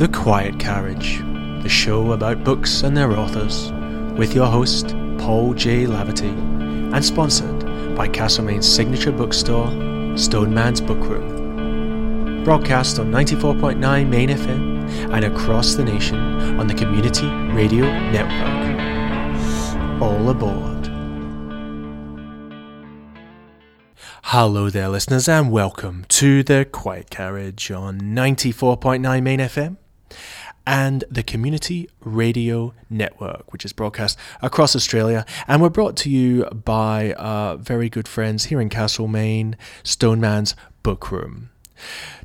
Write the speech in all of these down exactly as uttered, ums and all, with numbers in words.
The Quiet Carriage, the show about books and their authors, with your host, Paul J. Laverty, and sponsored by Castlemane's signature bookstore, Stoneman's Bookroom. Broadcast on ninety-four point nine Main F M and across the nation on the Community Radio Network. All aboard. Hello there, listeners, and welcome to The Quiet Carriage on ninety-four point nine Main F M. And the Community Radio Network, which is broadcast across Australia. And we're brought to you by our very good friends here in Castlemaine, Stoneman's Bookroom.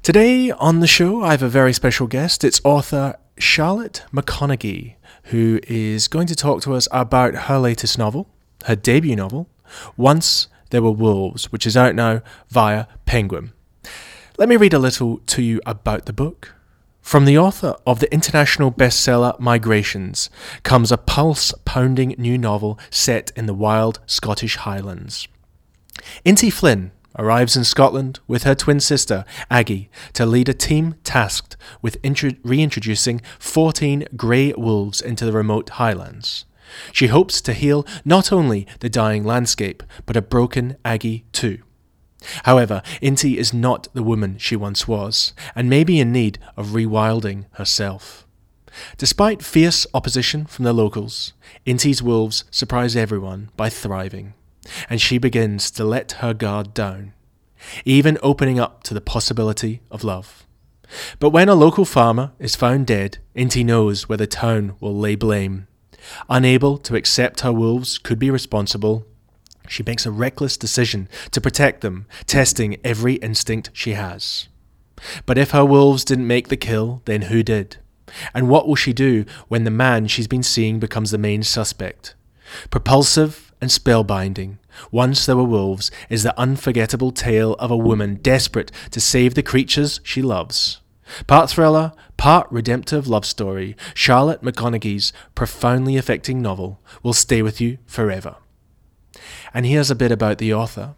Today on the show, I have a very special guest. It's author Charlotte McConaghy, who is going to talk to us about her latest novel, her debut novel, Once There Were Wolves, which is out now via Penguin. Let me read a little to you about the book. From the author of the international bestseller Migrations comes a pulse-pounding new novel set in the wild Scottish Highlands. Inti Flynn arrives in Scotland with her twin sister, Aggie, to lead a team tasked with intro- reintroducing fourteen grey wolves into the remote highlands. She hopes to heal not only the dying landscape, but a broken Aggie too. However, Inti is not the woman she once was, and may be in need of rewilding herself. Despite fierce opposition from the locals, Inti's wolves surprise everyone by thriving, and she begins to let her guard down, even opening up to the possibility of love. But when a local farmer is found dead, Inti knows where the town will lay blame. Unable to accept her wolves could be responsible, she makes a reckless decision to protect them, testing every instinct she has. But if her wolves didn't make the kill, then who did? And what will she do when the man she's been seeing becomes the main suspect? Propulsive and spellbinding, Once There Were Wolves is the unforgettable tale of a woman desperate to save the creatures she loves. Part thriller, part redemptive love story, Charlotte McConaghy's profoundly affecting novel will stay with you forever. And here's a bit about the author.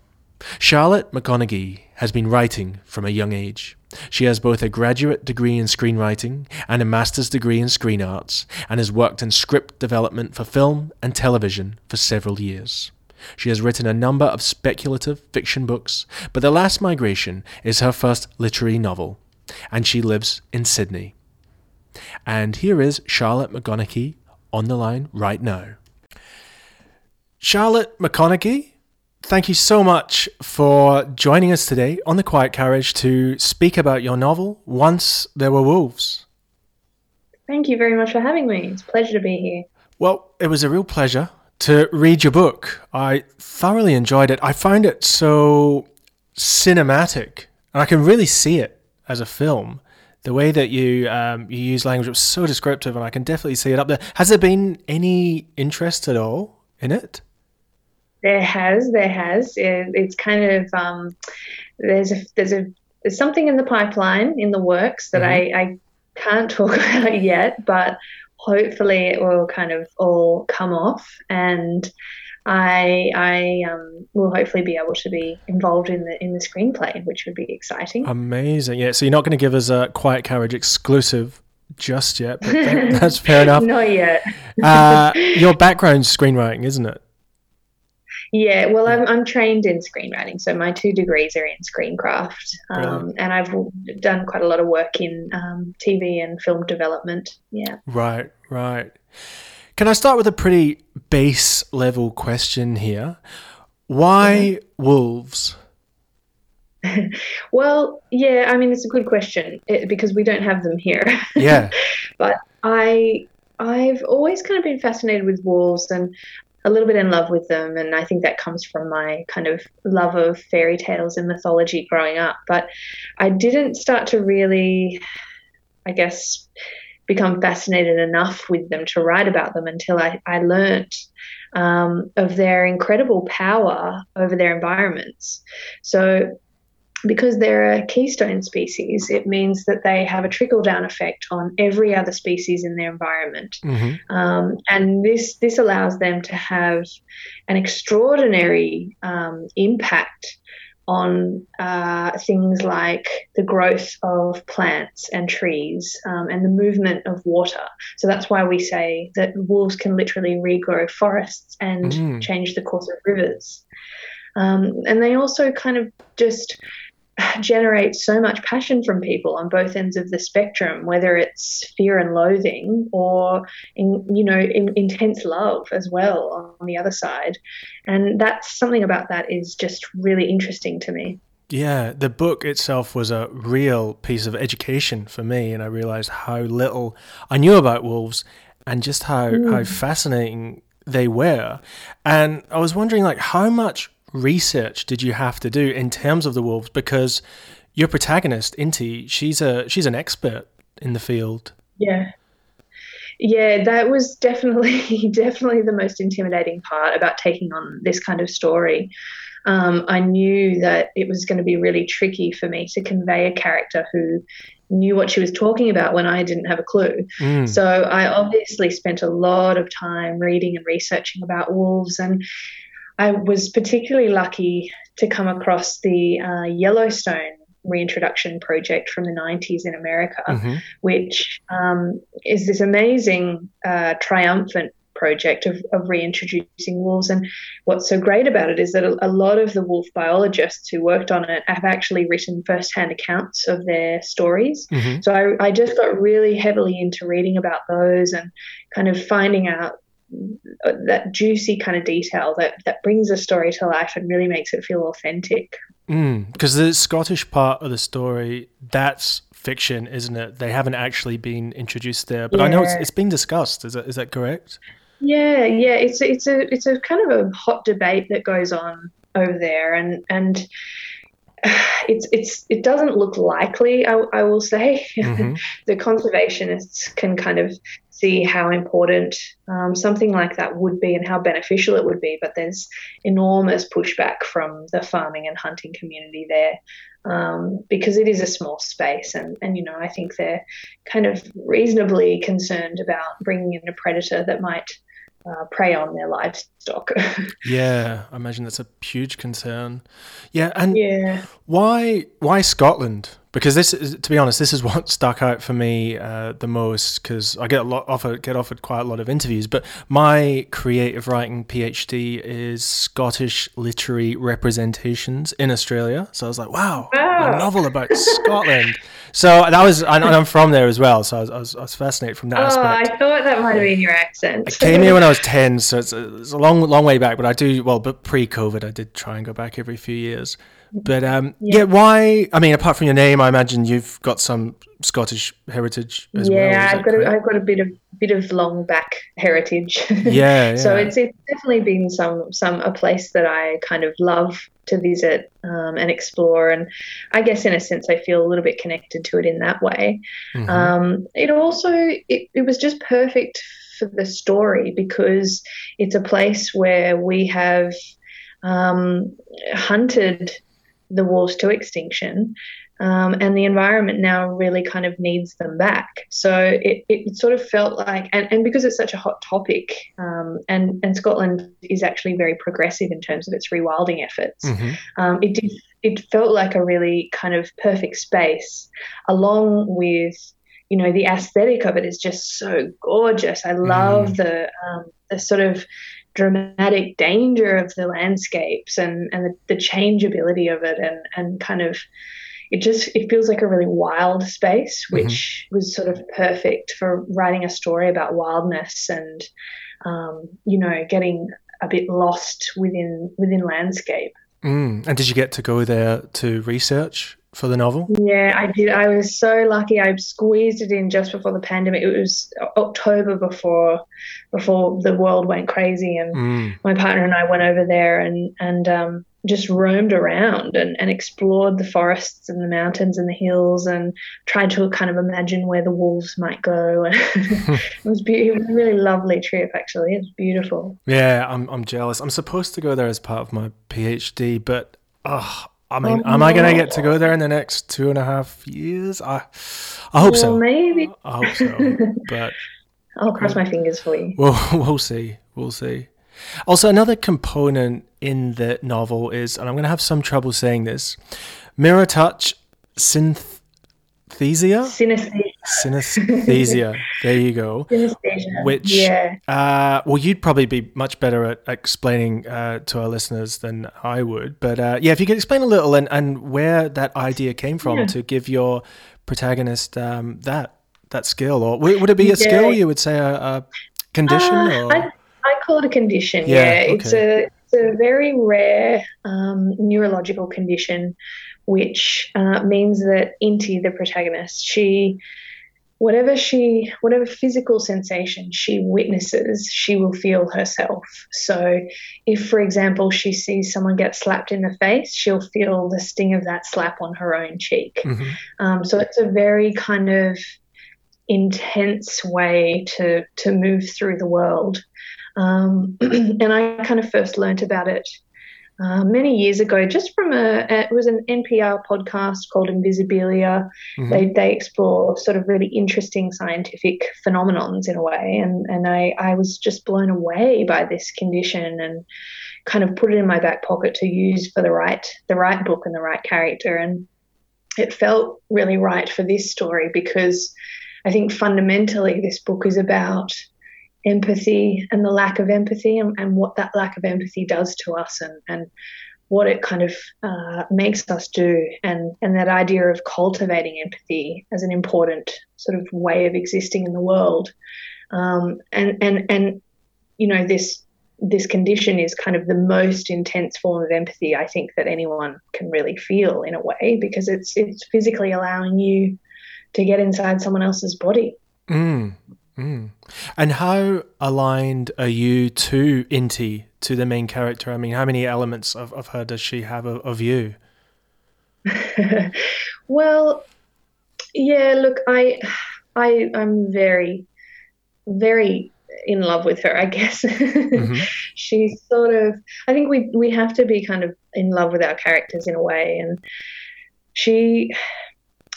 Charlotte McConaghy has been writing from a young age. She has both a graduate degree in screenwriting and a master's degree in screen arts, and has worked in script development for film and television for several years. She has written a number of speculative fiction books, but The Last Migration is her first literary novel, and she lives in Sydney. And here is Charlotte McConaghy on the line right now. Charlotte McConaghy, thank you so much for joining us today on The Quiet Carriage to speak about your novel, Once There Were Wolves. Thank you very much for having me. It's a pleasure to be here. Well, it was a real pleasure to read your book. I thoroughly enjoyed it. I find it so cinematic, and I can really see it as a film. The way that you um, you use language was so descriptive, and I can definitely see it up there. Has there been any interest at all in it? There has, there has. It, it's kind of um, there's a, there's a there's something in the pipeline, in the works that mm-hmm. I, I can't talk about yet, but hopefully it will kind of all come off, and I I um, will hopefully be able to be involved in the in the screenplay, which would be exciting. Amazing, yeah. So you're not going to give us a Quiet Carriage exclusive just yet, but that, that's fair enough. Not yet. uh, your background's screenwriting, isn't it? Yeah, well, I'm I'm trained in screenwriting, so my two degrees are in screencraft, um, and I've done quite a lot of work in um, T V and film development. Yeah. Right, right. Can I start with a pretty base level question here? Why mm-hmm. wolves? Well, yeah, I mean, it's a good question it, because we don't have them here. Yeah. But I, I've always kind of been fascinated with wolves and a little bit in love with them. And I think that comes from my kind of love of fairy tales and mythology growing up. But I didn't start to really, I guess, become fascinated enough with them to write about them until I, I learnt um, of their incredible power over their environments. So because they're a keystone species, it means that they have a trickle-down effect on every other species in their environment. Mm-hmm. Um, and this this allows them to have an extraordinary um, impact on uh, things like the growth of plants and trees um, and the movement of water. So that's why we say that wolves can literally regrow forests and mm. change the course of rivers. Um, and they also kind of just generate so much passion from people on both ends of the spectrum, whether it's fear and loathing or, in, you know, in, intense love as well on the other side. And that's something about that is just really interesting to me. Yeah, the book itself was a real piece of education for me, and I realized how little I knew about wolves and just how, mm. how fascinating they were. And I was wondering, like, how much research did you have to do in terms of the wolves, because your protagonist Inti, she's a she's an expert in the field. Yeah, yeah, that was definitely definitely the most intimidating part about taking on this kind of story. Um, I knew that it was going to be really tricky for me to convey a character who knew what she was talking about when I didn't have a clue. Mm. So I obviously spent a lot of time reading and researching about wolves, and I was particularly lucky to come across the uh, Yellowstone reintroduction project from the nineties in America, mm-hmm. which um, is this amazing, uh, triumphant project of, of reintroducing wolves. And what's so great about it is that a, a lot of the wolf biologists who worked on it have actually written first-hand accounts of their stories. Mm-hmm. So I, I just got really heavily into reading about those and kind of finding out that juicy kind of detail that, that brings a story to life and really makes it feel authentic. Mm, because the Scottish part of the story, that's fiction, isn't it? They haven't actually been introduced there, but yeah. I know it's, it's been discussed. Is that is that correct? Yeah, yeah. It's it's a it's a kind of a hot debate that goes on over there, and and it's it's it doesn't look likely. I, I will say mm-hmm. the conservationists can kind of see how important um, something like that would be and how beneficial it would be. But there's enormous pushback from the farming and hunting community there um, because it is a small space. And, and, you know, I think they're kind of reasonably concerned about bringing in a predator that might uh, prey on their livestock. Yeah, I imagine that's a huge concern. Yeah, and yeah. why why Scotland? Because this is, to be honest, this is what stuck out for me uh, the most, because I get a lot offered, get offered quite a lot of interviews, but my creative writing PhD is Scottish literary representations in Australia. So I was like, wow, wow. a novel about Scotland. So that was, and I'm from there as well, so I was, I was, I was fascinated from that oh, aspect. Oh, I thought that might have been your accent. I came here when I was ten, so it's a, it's a long, long way back, but I do, well, but pre-COVID, I did try and go back every few years. But um, yeah. yeah, why? I mean, apart from your name, I imagine you've got some Scottish heritage as yeah, well. Yeah, I've got a, I've got a bit of bit of long back heritage. Yeah, yeah. So it's it's definitely been some some a place that I kind of love to visit um, and explore, and I guess in a sense I feel a little bit connected to it in that way. Mm-hmm. Um, it also it, it was just perfect for the story because it's a place where we have um, hunted the wolves to extinction, um, and the environment now really kind of needs them back. So it, it sort of felt like, and, and because it's such a hot topic, um, and, and Scotland is actually very progressive in terms of its rewilding efforts, mm-hmm. um, it did, it felt like a really kind of perfect space, along with, you know, the aesthetic of it is just so gorgeous. I love mm. the um, the sort of dramatic danger of the landscapes and, and the, the changeability of it, and, and kind of it just it feels like a really wild space, which mm-hmm. was sort of perfect for writing a story about wildness and um, you know, getting a bit lost within within landscape. Mm. And did you get to go there to research for the novel? Yeah, I did. I was so lucky. I squeezed it in just before the pandemic. It was October before before the world went crazy, and mm. my partner and I went over there and and um, just roamed around and, and explored the forests and the mountains and the hills and tried to kind of imagine where the wolves might go. And it was be- it was a really lovely trip, actually. It's beautiful. Yeah, I'm I'm jealous. I'm supposed to go there as part of my PhD, but oh. I mean, oh, am I going to get to go there in the next two and a half years? I, I hope well, so. Maybe. I hope so. But I'll cross my fingers for you. We'll, we'll see. We'll see. Also, another component in the novel is, and I'm going to have some trouble saying this, mirror touch synth- synesthesia? Synesthesia. There you go. Synesthesia. Which, yeah. uh, well, you'd probably be much better at explaining uh, to our listeners than I would. But uh, yeah, if you could explain a little and, and where that idea came from yeah. to give your protagonist um, that that skill, or w- would it be a yeah. skill? You would say a, a condition? Uh, or? I, I call it a condition. Yeah, yeah. Okay. It's a it's a very rare um, neurological condition, which uh, means that Inti, the protagonist, she. Whatever she, whatever physical sensation she witnesses, she will feel herself. So if, for example, she sees someone get slapped in the face, she'll feel the sting of that slap on her own cheek. Mm-hmm. Um, so it's a very kind of intense way to, to move through the world. Um, and I kind of first learnt about it Uh, many years ago, just from a, a it was an N P R podcast called Invisibilia. Mm-hmm. They they explore sort of really interesting scientific phenomenons in a way, and and I I was just blown away by this condition and kind of put it in my back pocket to use for the right the right book and the right character, and it felt really right for this story because I think fundamentally this book is about empathy and the lack of empathy and, and what that lack of empathy does to us and, and what it kind of uh, makes us do, and, and that idea of cultivating empathy as an important sort of way of existing in the world. Um, and, and, and, you know, this this condition is kind of the most intense form of empathy I think that anyone can really feel in a way, because it's, it's physically allowing you to get inside someone else's body. Mm. Mm. And how aligned are you to Inti, to the main character? I mean, how many elements of, of her does she have of, of you? Well, yeah, look, I, I, I'm very, very in love with her, I guess. Mm-hmm. She's sort of, I think we, we have to be kind of in love with our characters in a way. And she,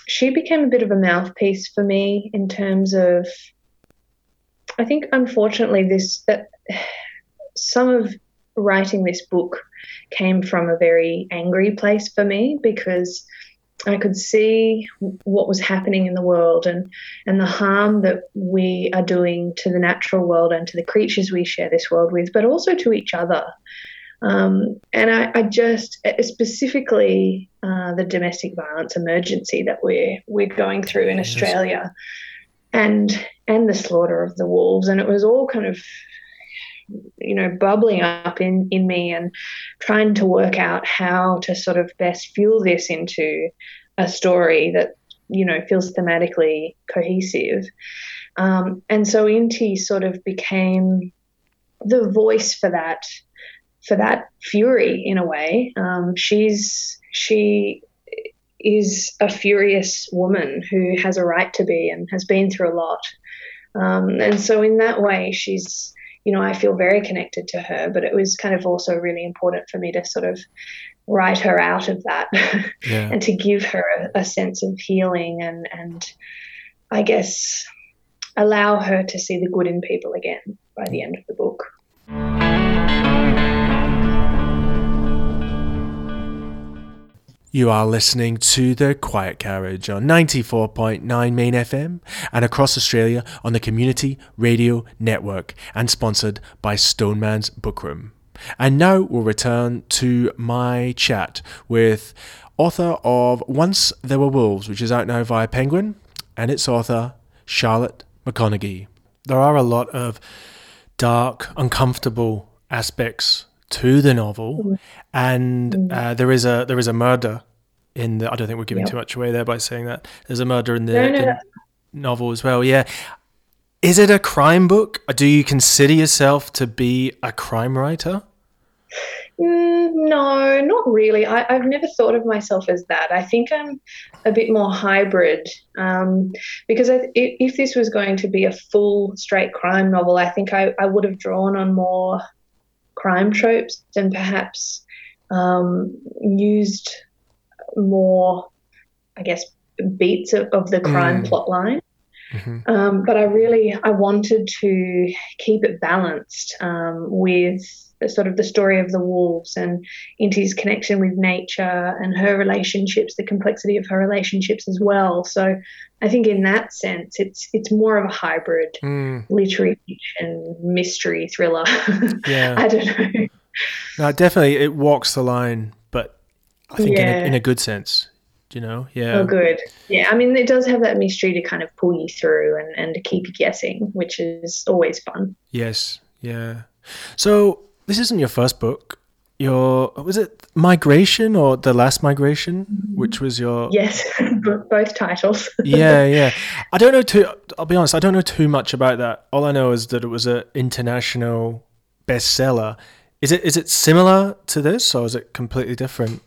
she became a bit of a mouthpiece for me in terms of, I think, unfortunately, this that some of writing this book came from a very angry place for me, because I could see what was happening in the world and, and the harm that we are doing to the natural world and to the creatures we share this world with, but also to each other. Um, and I, I just, specifically uh, the domestic violence emergency that we're, we're going through in Australia. And and the slaughter of the wolves, and it was all kind of, you know, bubbling up in, in me, and trying to work out how to sort of best fuel this into a story that, you know, feels thematically cohesive. Um, and so Inti sort of became the voice for that for that fury in a way. Um, she's she. is a furious woman who has a right to be and has been through a lot. Um, and so in that way, she's, you know, I feel very connected to her, but it was kind of also really important for me to sort of write her out of that yeah. and to give her a, a sense of healing and, and I guess allow her to see the good in people again by the end of the book. You are listening to The Quiet Carriage on ninety-four point nine Main F M and across Australia on the Community Radio Network, and sponsored by Stoneman's Bookroom. And now we'll return to my chat with author of Once There Were Wolves, which is out now via Penguin, and its author, Charlotte McConaghy. There are a lot of dark, uncomfortable aspects to the novel, and uh, there is a there is a murder in the. I don't think we're giving yep. too much away there by saying that there's a murder in the, no, no, no. the novel as well. Yeah, is it a crime book? Do you consider yourself to be a crime writer? Mm, no, not really. I, I've never thought of myself as that. I think I'm a bit more hybrid um, because I, if this was going to be a full straight crime novel, I think I, I would have drawn on more crime tropes and perhaps um, used more, I guess, beats of, of the crime mm. plot line. Mm-hmm. Um, but I really, I wanted to keep it balanced um, with sort of the story of the wolves and Inti's connection with nature and her relationships, the complexity of her relationships as well. So I think in that sense, it's it's more of a hybrid mm. literary fiction, mystery, thriller. Yeah. I don't know. No, definitely it walks the line, but I think yeah. in, a, in a good sense. Do you know? Yeah. Oh, good. Yeah. I mean, it does have that mystery to kind of pull you through and, and to keep you guessing, which is always fun. Yes. Yeah. So this isn't your first book. Your, was it Migration or The Last Migration, which was your... Yes, both titles. Yeah, yeah. I don't know too... I'll be honest, I don't know too much about that. All I know is that it was an international bestseller. Is it? Is it similar to this or is it completely different?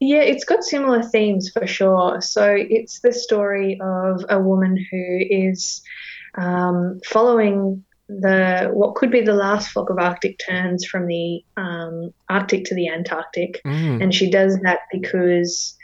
Yeah, it's got similar themes for sure. So it's the story of a woman who is um, following the what could be the last flock of Arctic terns from the um, Arctic to the Antarctic. Mm. And she does that because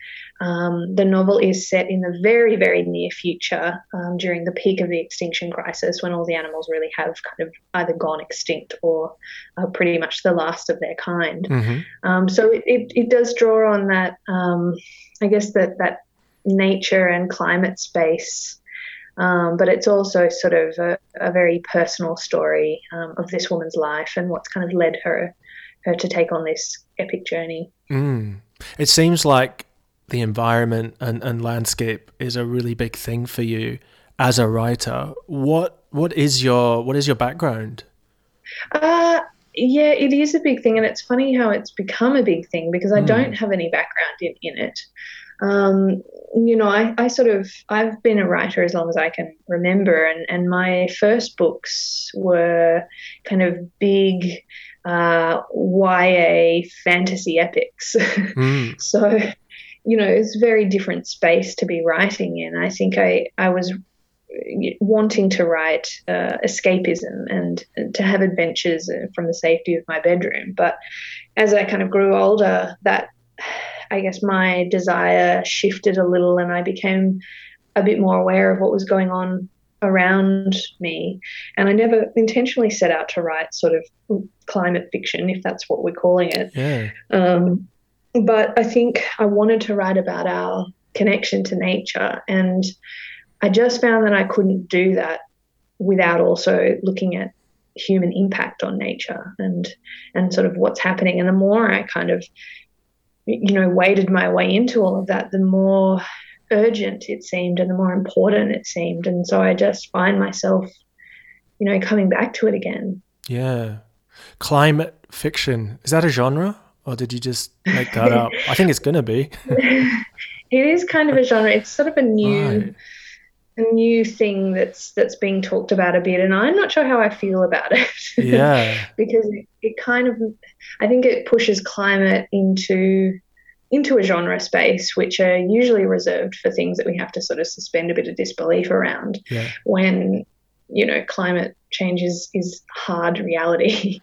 um, the novel is set in the very, very near future um, during the peak of the extinction crisis when all the animals really have kind of either gone extinct or are pretty much the last of their kind. Mm-hmm. Um, so it, it, it does draw on that, um, I guess, that, that nature and climate space, um, but it's also sort of a, a very personal story um, of this woman's life and what's kind of led her, her to take on this epic journey. Mm. It seems like the environment and, and landscape is a really big thing for you as a writer. What what is your what is your background? Uh, yeah, it is a big thing, and it's funny how it's become a big thing because I mm. don't have any background in, in it. Um, you know, I, I sort of I've been a writer as long as I can remember, and, and my first books were kind of big uh, Y A fantasy epics. Mm. So, you know, it's a very different space to be writing in. I think I, I was wanting to write uh, escapism and, and to have adventures from the safety of my bedroom. But as I kind of grew older, that, I guess, my desire shifted a little and I became a bit more aware of what was going on around me. And I never intentionally set out to write sort of climate fiction, if that's what we're calling it. Yeah. Um, But I think I wanted to write about our connection to nature, and I just found that I couldn't do that without also looking at human impact on nature and and sort of what's happening. And the more I kind of, you know, waded my way into all of that, the more urgent it seemed and the more important it seemed. And so I just find myself, you know, coming back to it again. Yeah. Climate fiction. Is that a genre? Or did you just make that up? I think it's going to be. It is kind of a genre. It's sort of a new, right. a new thing that's that's being talked about a bit, and I'm not sure how I feel about it. Yeah, because it, it kind of, I think it pushes climate into into a genre space, which are usually reserved for things that we have to sort of suspend a bit of disbelief around. Yeah. When, you know, climate change is, is hard reality.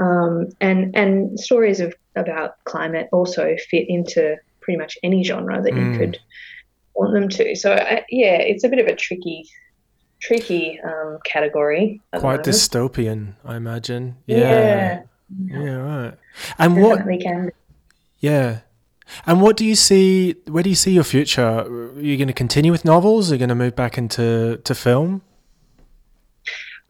Um, and, and stories of, about climate also fit into pretty much any genre that mm. you could want them to. So, uh, yeah, it's a bit of a tricky, tricky um, category. Quite dystopian, I imagine. Yeah. Yeah, yeah right. And definitely what, can be. Yeah. And what do you see, where do you see your future? Are you going to continue with novels? Are you going to move back into to film?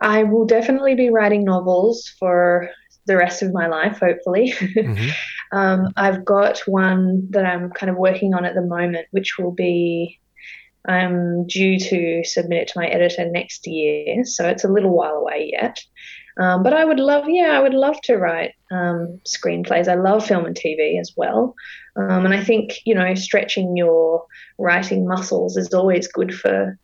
I will definitely be writing novels for the rest of my life, hopefully. Mm-hmm. um, I've got one that I'm kind of working on at the moment, which will be, I'm due to submit it to my editor next year, so it's a little while away yet. Um, but I would love, yeah, I would love to write um, screenplays. I love film and T V as well. Um, and I think, you know, stretching your writing muscles is always good for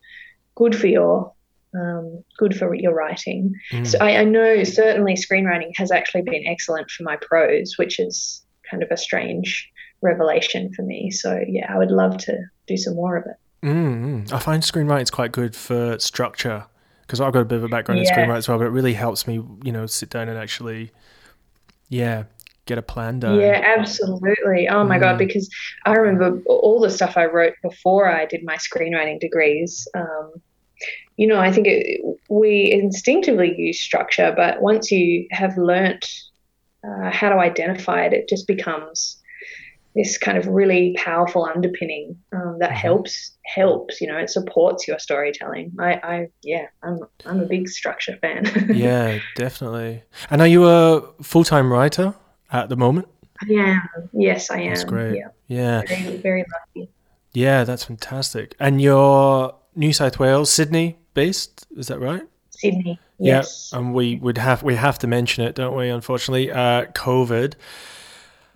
good for your Um, good for your writing. Mm. So I, I know certainly screenwriting has actually been excellent for my prose, which is kind of a strange revelation for me. So yeah, I would love to do some more of it. Mm. I find screenwriting's quite good for structure because I've got a bit of a background yeah. in screenwriting as well, but it really helps me, you know, sit down and actually, yeah, get a plan done. Yeah, absolutely. Oh my mm. God, because I remember all the stuff I wrote before I did my screenwriting degrees. Um, You know, I think it, we instinctively use structure, but once you have learnt uh, how to identify it, it just becomes this kind of really powerful underpinning um, that helps, helps, you know, it supports your storytelling. I, I yeah, I'm I'm a big structure fan. Yeah, definitely. And are you a full-time writer at the moment? I am. Yes, I am. That's great. Yeah. yeah. Very, very lucky. Yeah, that's fantastic. And you're New South Wales, Sydney based, is that right? Sydney, yes. Yeah, and we would have, we have to mention it, don't we, unfortunately, uh, COVID.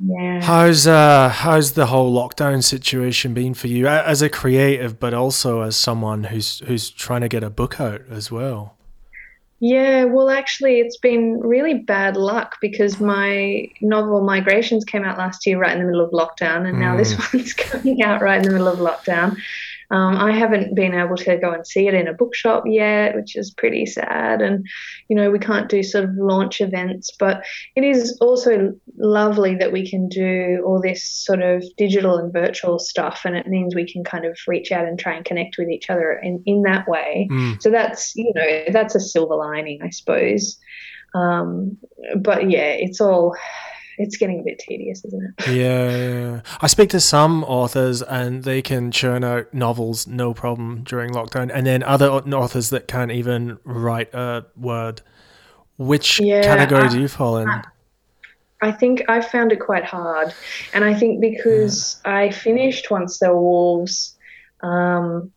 Yeah. How's uh, how's the whole lockdown situation been for you as a creative, but also as someone who's who's trying to get a book out as well? Yeah, well, actually, it's been really bad luck because my novel Migrations came out last year right in the middle of lockdown, and mm. now this one's coming out right in the middle of lockdown. Um, I haven't been able to go and see it in a bookshop yet, which is pretty sad. And, you know, we can't do sort of launch events, but it is also lovely that we can do all this sort of digital and virtual stuff. And it means we can kind of reach out and try and connect with each other in, in that way. Mm. So that's, you know, that's a silver lining, I suppose. Um, but yeah, it's all... it's getting a bit tedious, isn't it? Yeah, yeah. I speak to some authors and they can churn out novels no problem during lockdown, and then other authors that can't even write a word. Which yeah, category I, do you fall in? I think I found it quite hard, and I think because yeah. I finished Once There Were Wolves um,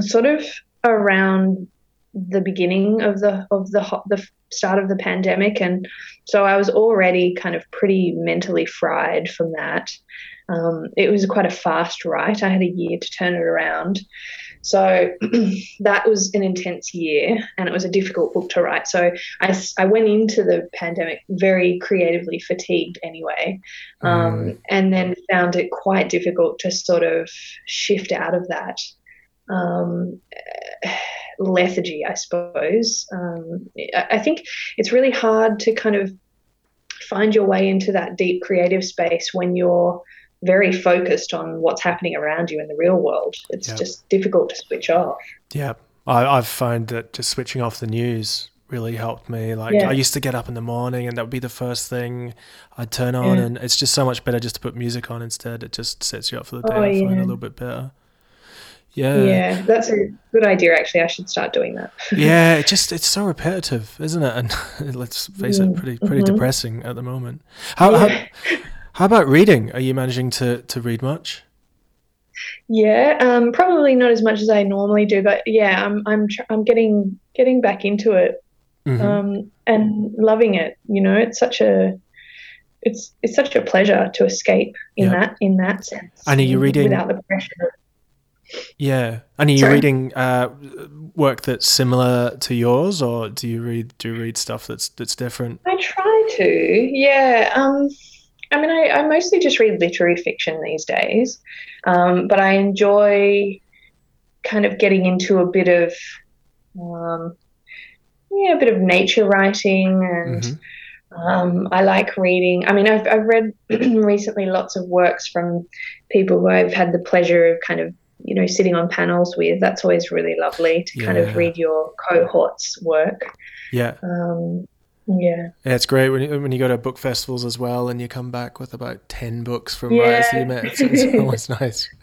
sort of around the beginning of the of the the start of the pandemic, and so I was already kind of pretty mentally fried from that. Um, it was quite a fast write. I had a year to turn it around, so that was an intense year, and it was a difficult book to write. So I, I went into the pandemic very creatively fatigued anyway, um, mm. and then found it quite difficult to sort of shift out of that um, lethargy, I suppose. Um, I think it's really hard to kind of find your way into that deep creative space when you're very focused on what's happening around you in the real world. It's yeah. just difficult to switch off. Yeah, I, I've found that just switching off the news really helped me. Like yeah. I used to get up in the morning and that would be the first thing I'd turn on, yeah. and it's just so much better just to put music on instead. It just sets you up for the day, oh, I find yeah. a little bit better. Yeah. Yeah, that's a good idea actually. I should start doing that. Yeah, it just it's so repetitive, isn't it? And let's face mm, it, pretty pretty mm-hmm. depressing at the moment. How, yeah. how how about reading? Are you managing to, to read much? Yeah, um, probably not as much as I normally do, but yeah, I'm I'm tr- I'm getting getting back into it. Mm-hmm. Um, and loving it, you know. It's such a it's it's such a pleasure to escape in yeah. that in that sense. And are you reading without the pressure of yeah and are you Sorry. reading uh work that's similar to yours, or do you read do you read stuff that's that's different? I try to yeah um I mean I, I mostly just read literary fiction these days, um but I enjoy kind of getting into a bit of um yeah a bit of nature writing, and mm-hmm. Um, I like reading. I mean, I've, I've read recently lots of works from people who I've had the pleasure of kind of, you know, sitting on panels with. That's always really lovely to yeah. kind of read your cohort's work. Yeah. Um, yeah. Yeah, it's great when you, when you go to book festivals as well and you come back with about ten books from yeah. writers that you met. It's, it's always nice.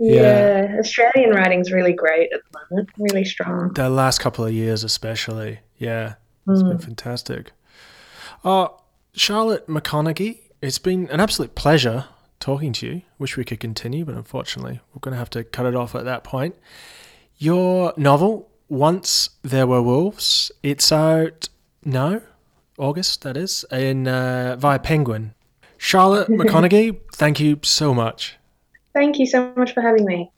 yeah. yeah. Australian writing's really great at the moment, really strong. The last couple of years especially. Yeah. It's mm. been fantastic. Uh, Charlotte McConaghy, it's been an absolute pleasure talking to you. Wish we could continue, but unfortunately we're going to have to cut it off at that point. Your novel, Once There Were Wolves, it's out now, August that is, in uh, via Penguin. Charlotte McConaghy, thank you so much. Thank you so much for having me.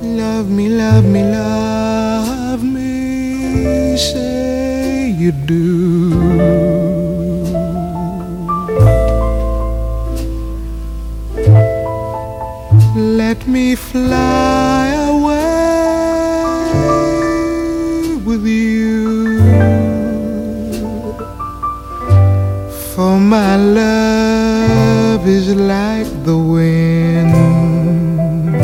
Love me, love me, love me, say you do. let me fly away with you, for my love is like the wind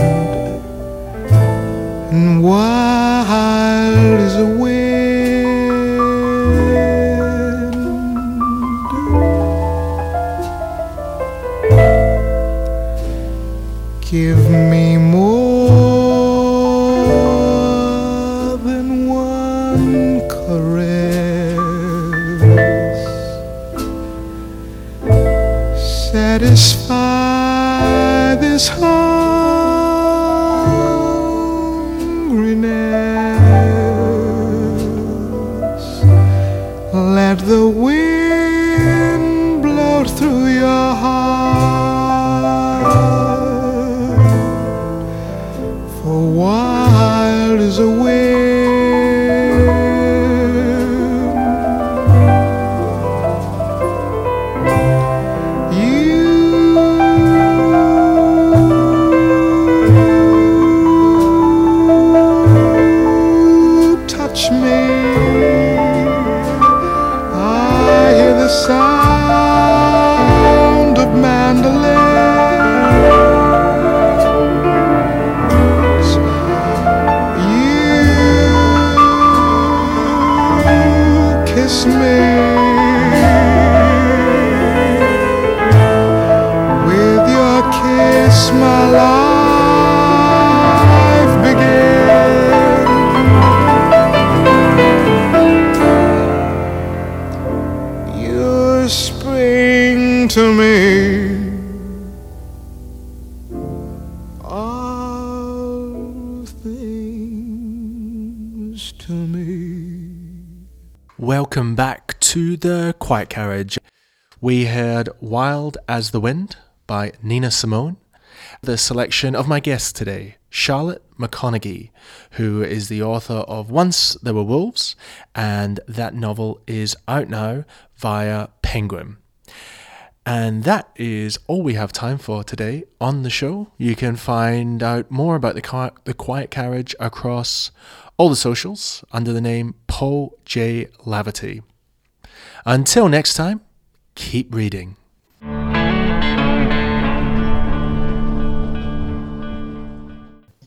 and wild as a give me more than one caress. Satisfy this hungriness. Let the wind blow through your heart. Welcome back to the Quiet Carriage. We heard Wild as the Wind by Nina Simone, the selection of my guest today, Charlotte McConaghy, who is the author of Once There Were Wolves, and that novel is out now via Penguin. And that is all we have time for today on the show. You can find out more about the, car- the Quiet Carriage across all the socials under the name Paul J. Laverty. Until next time, keep reading.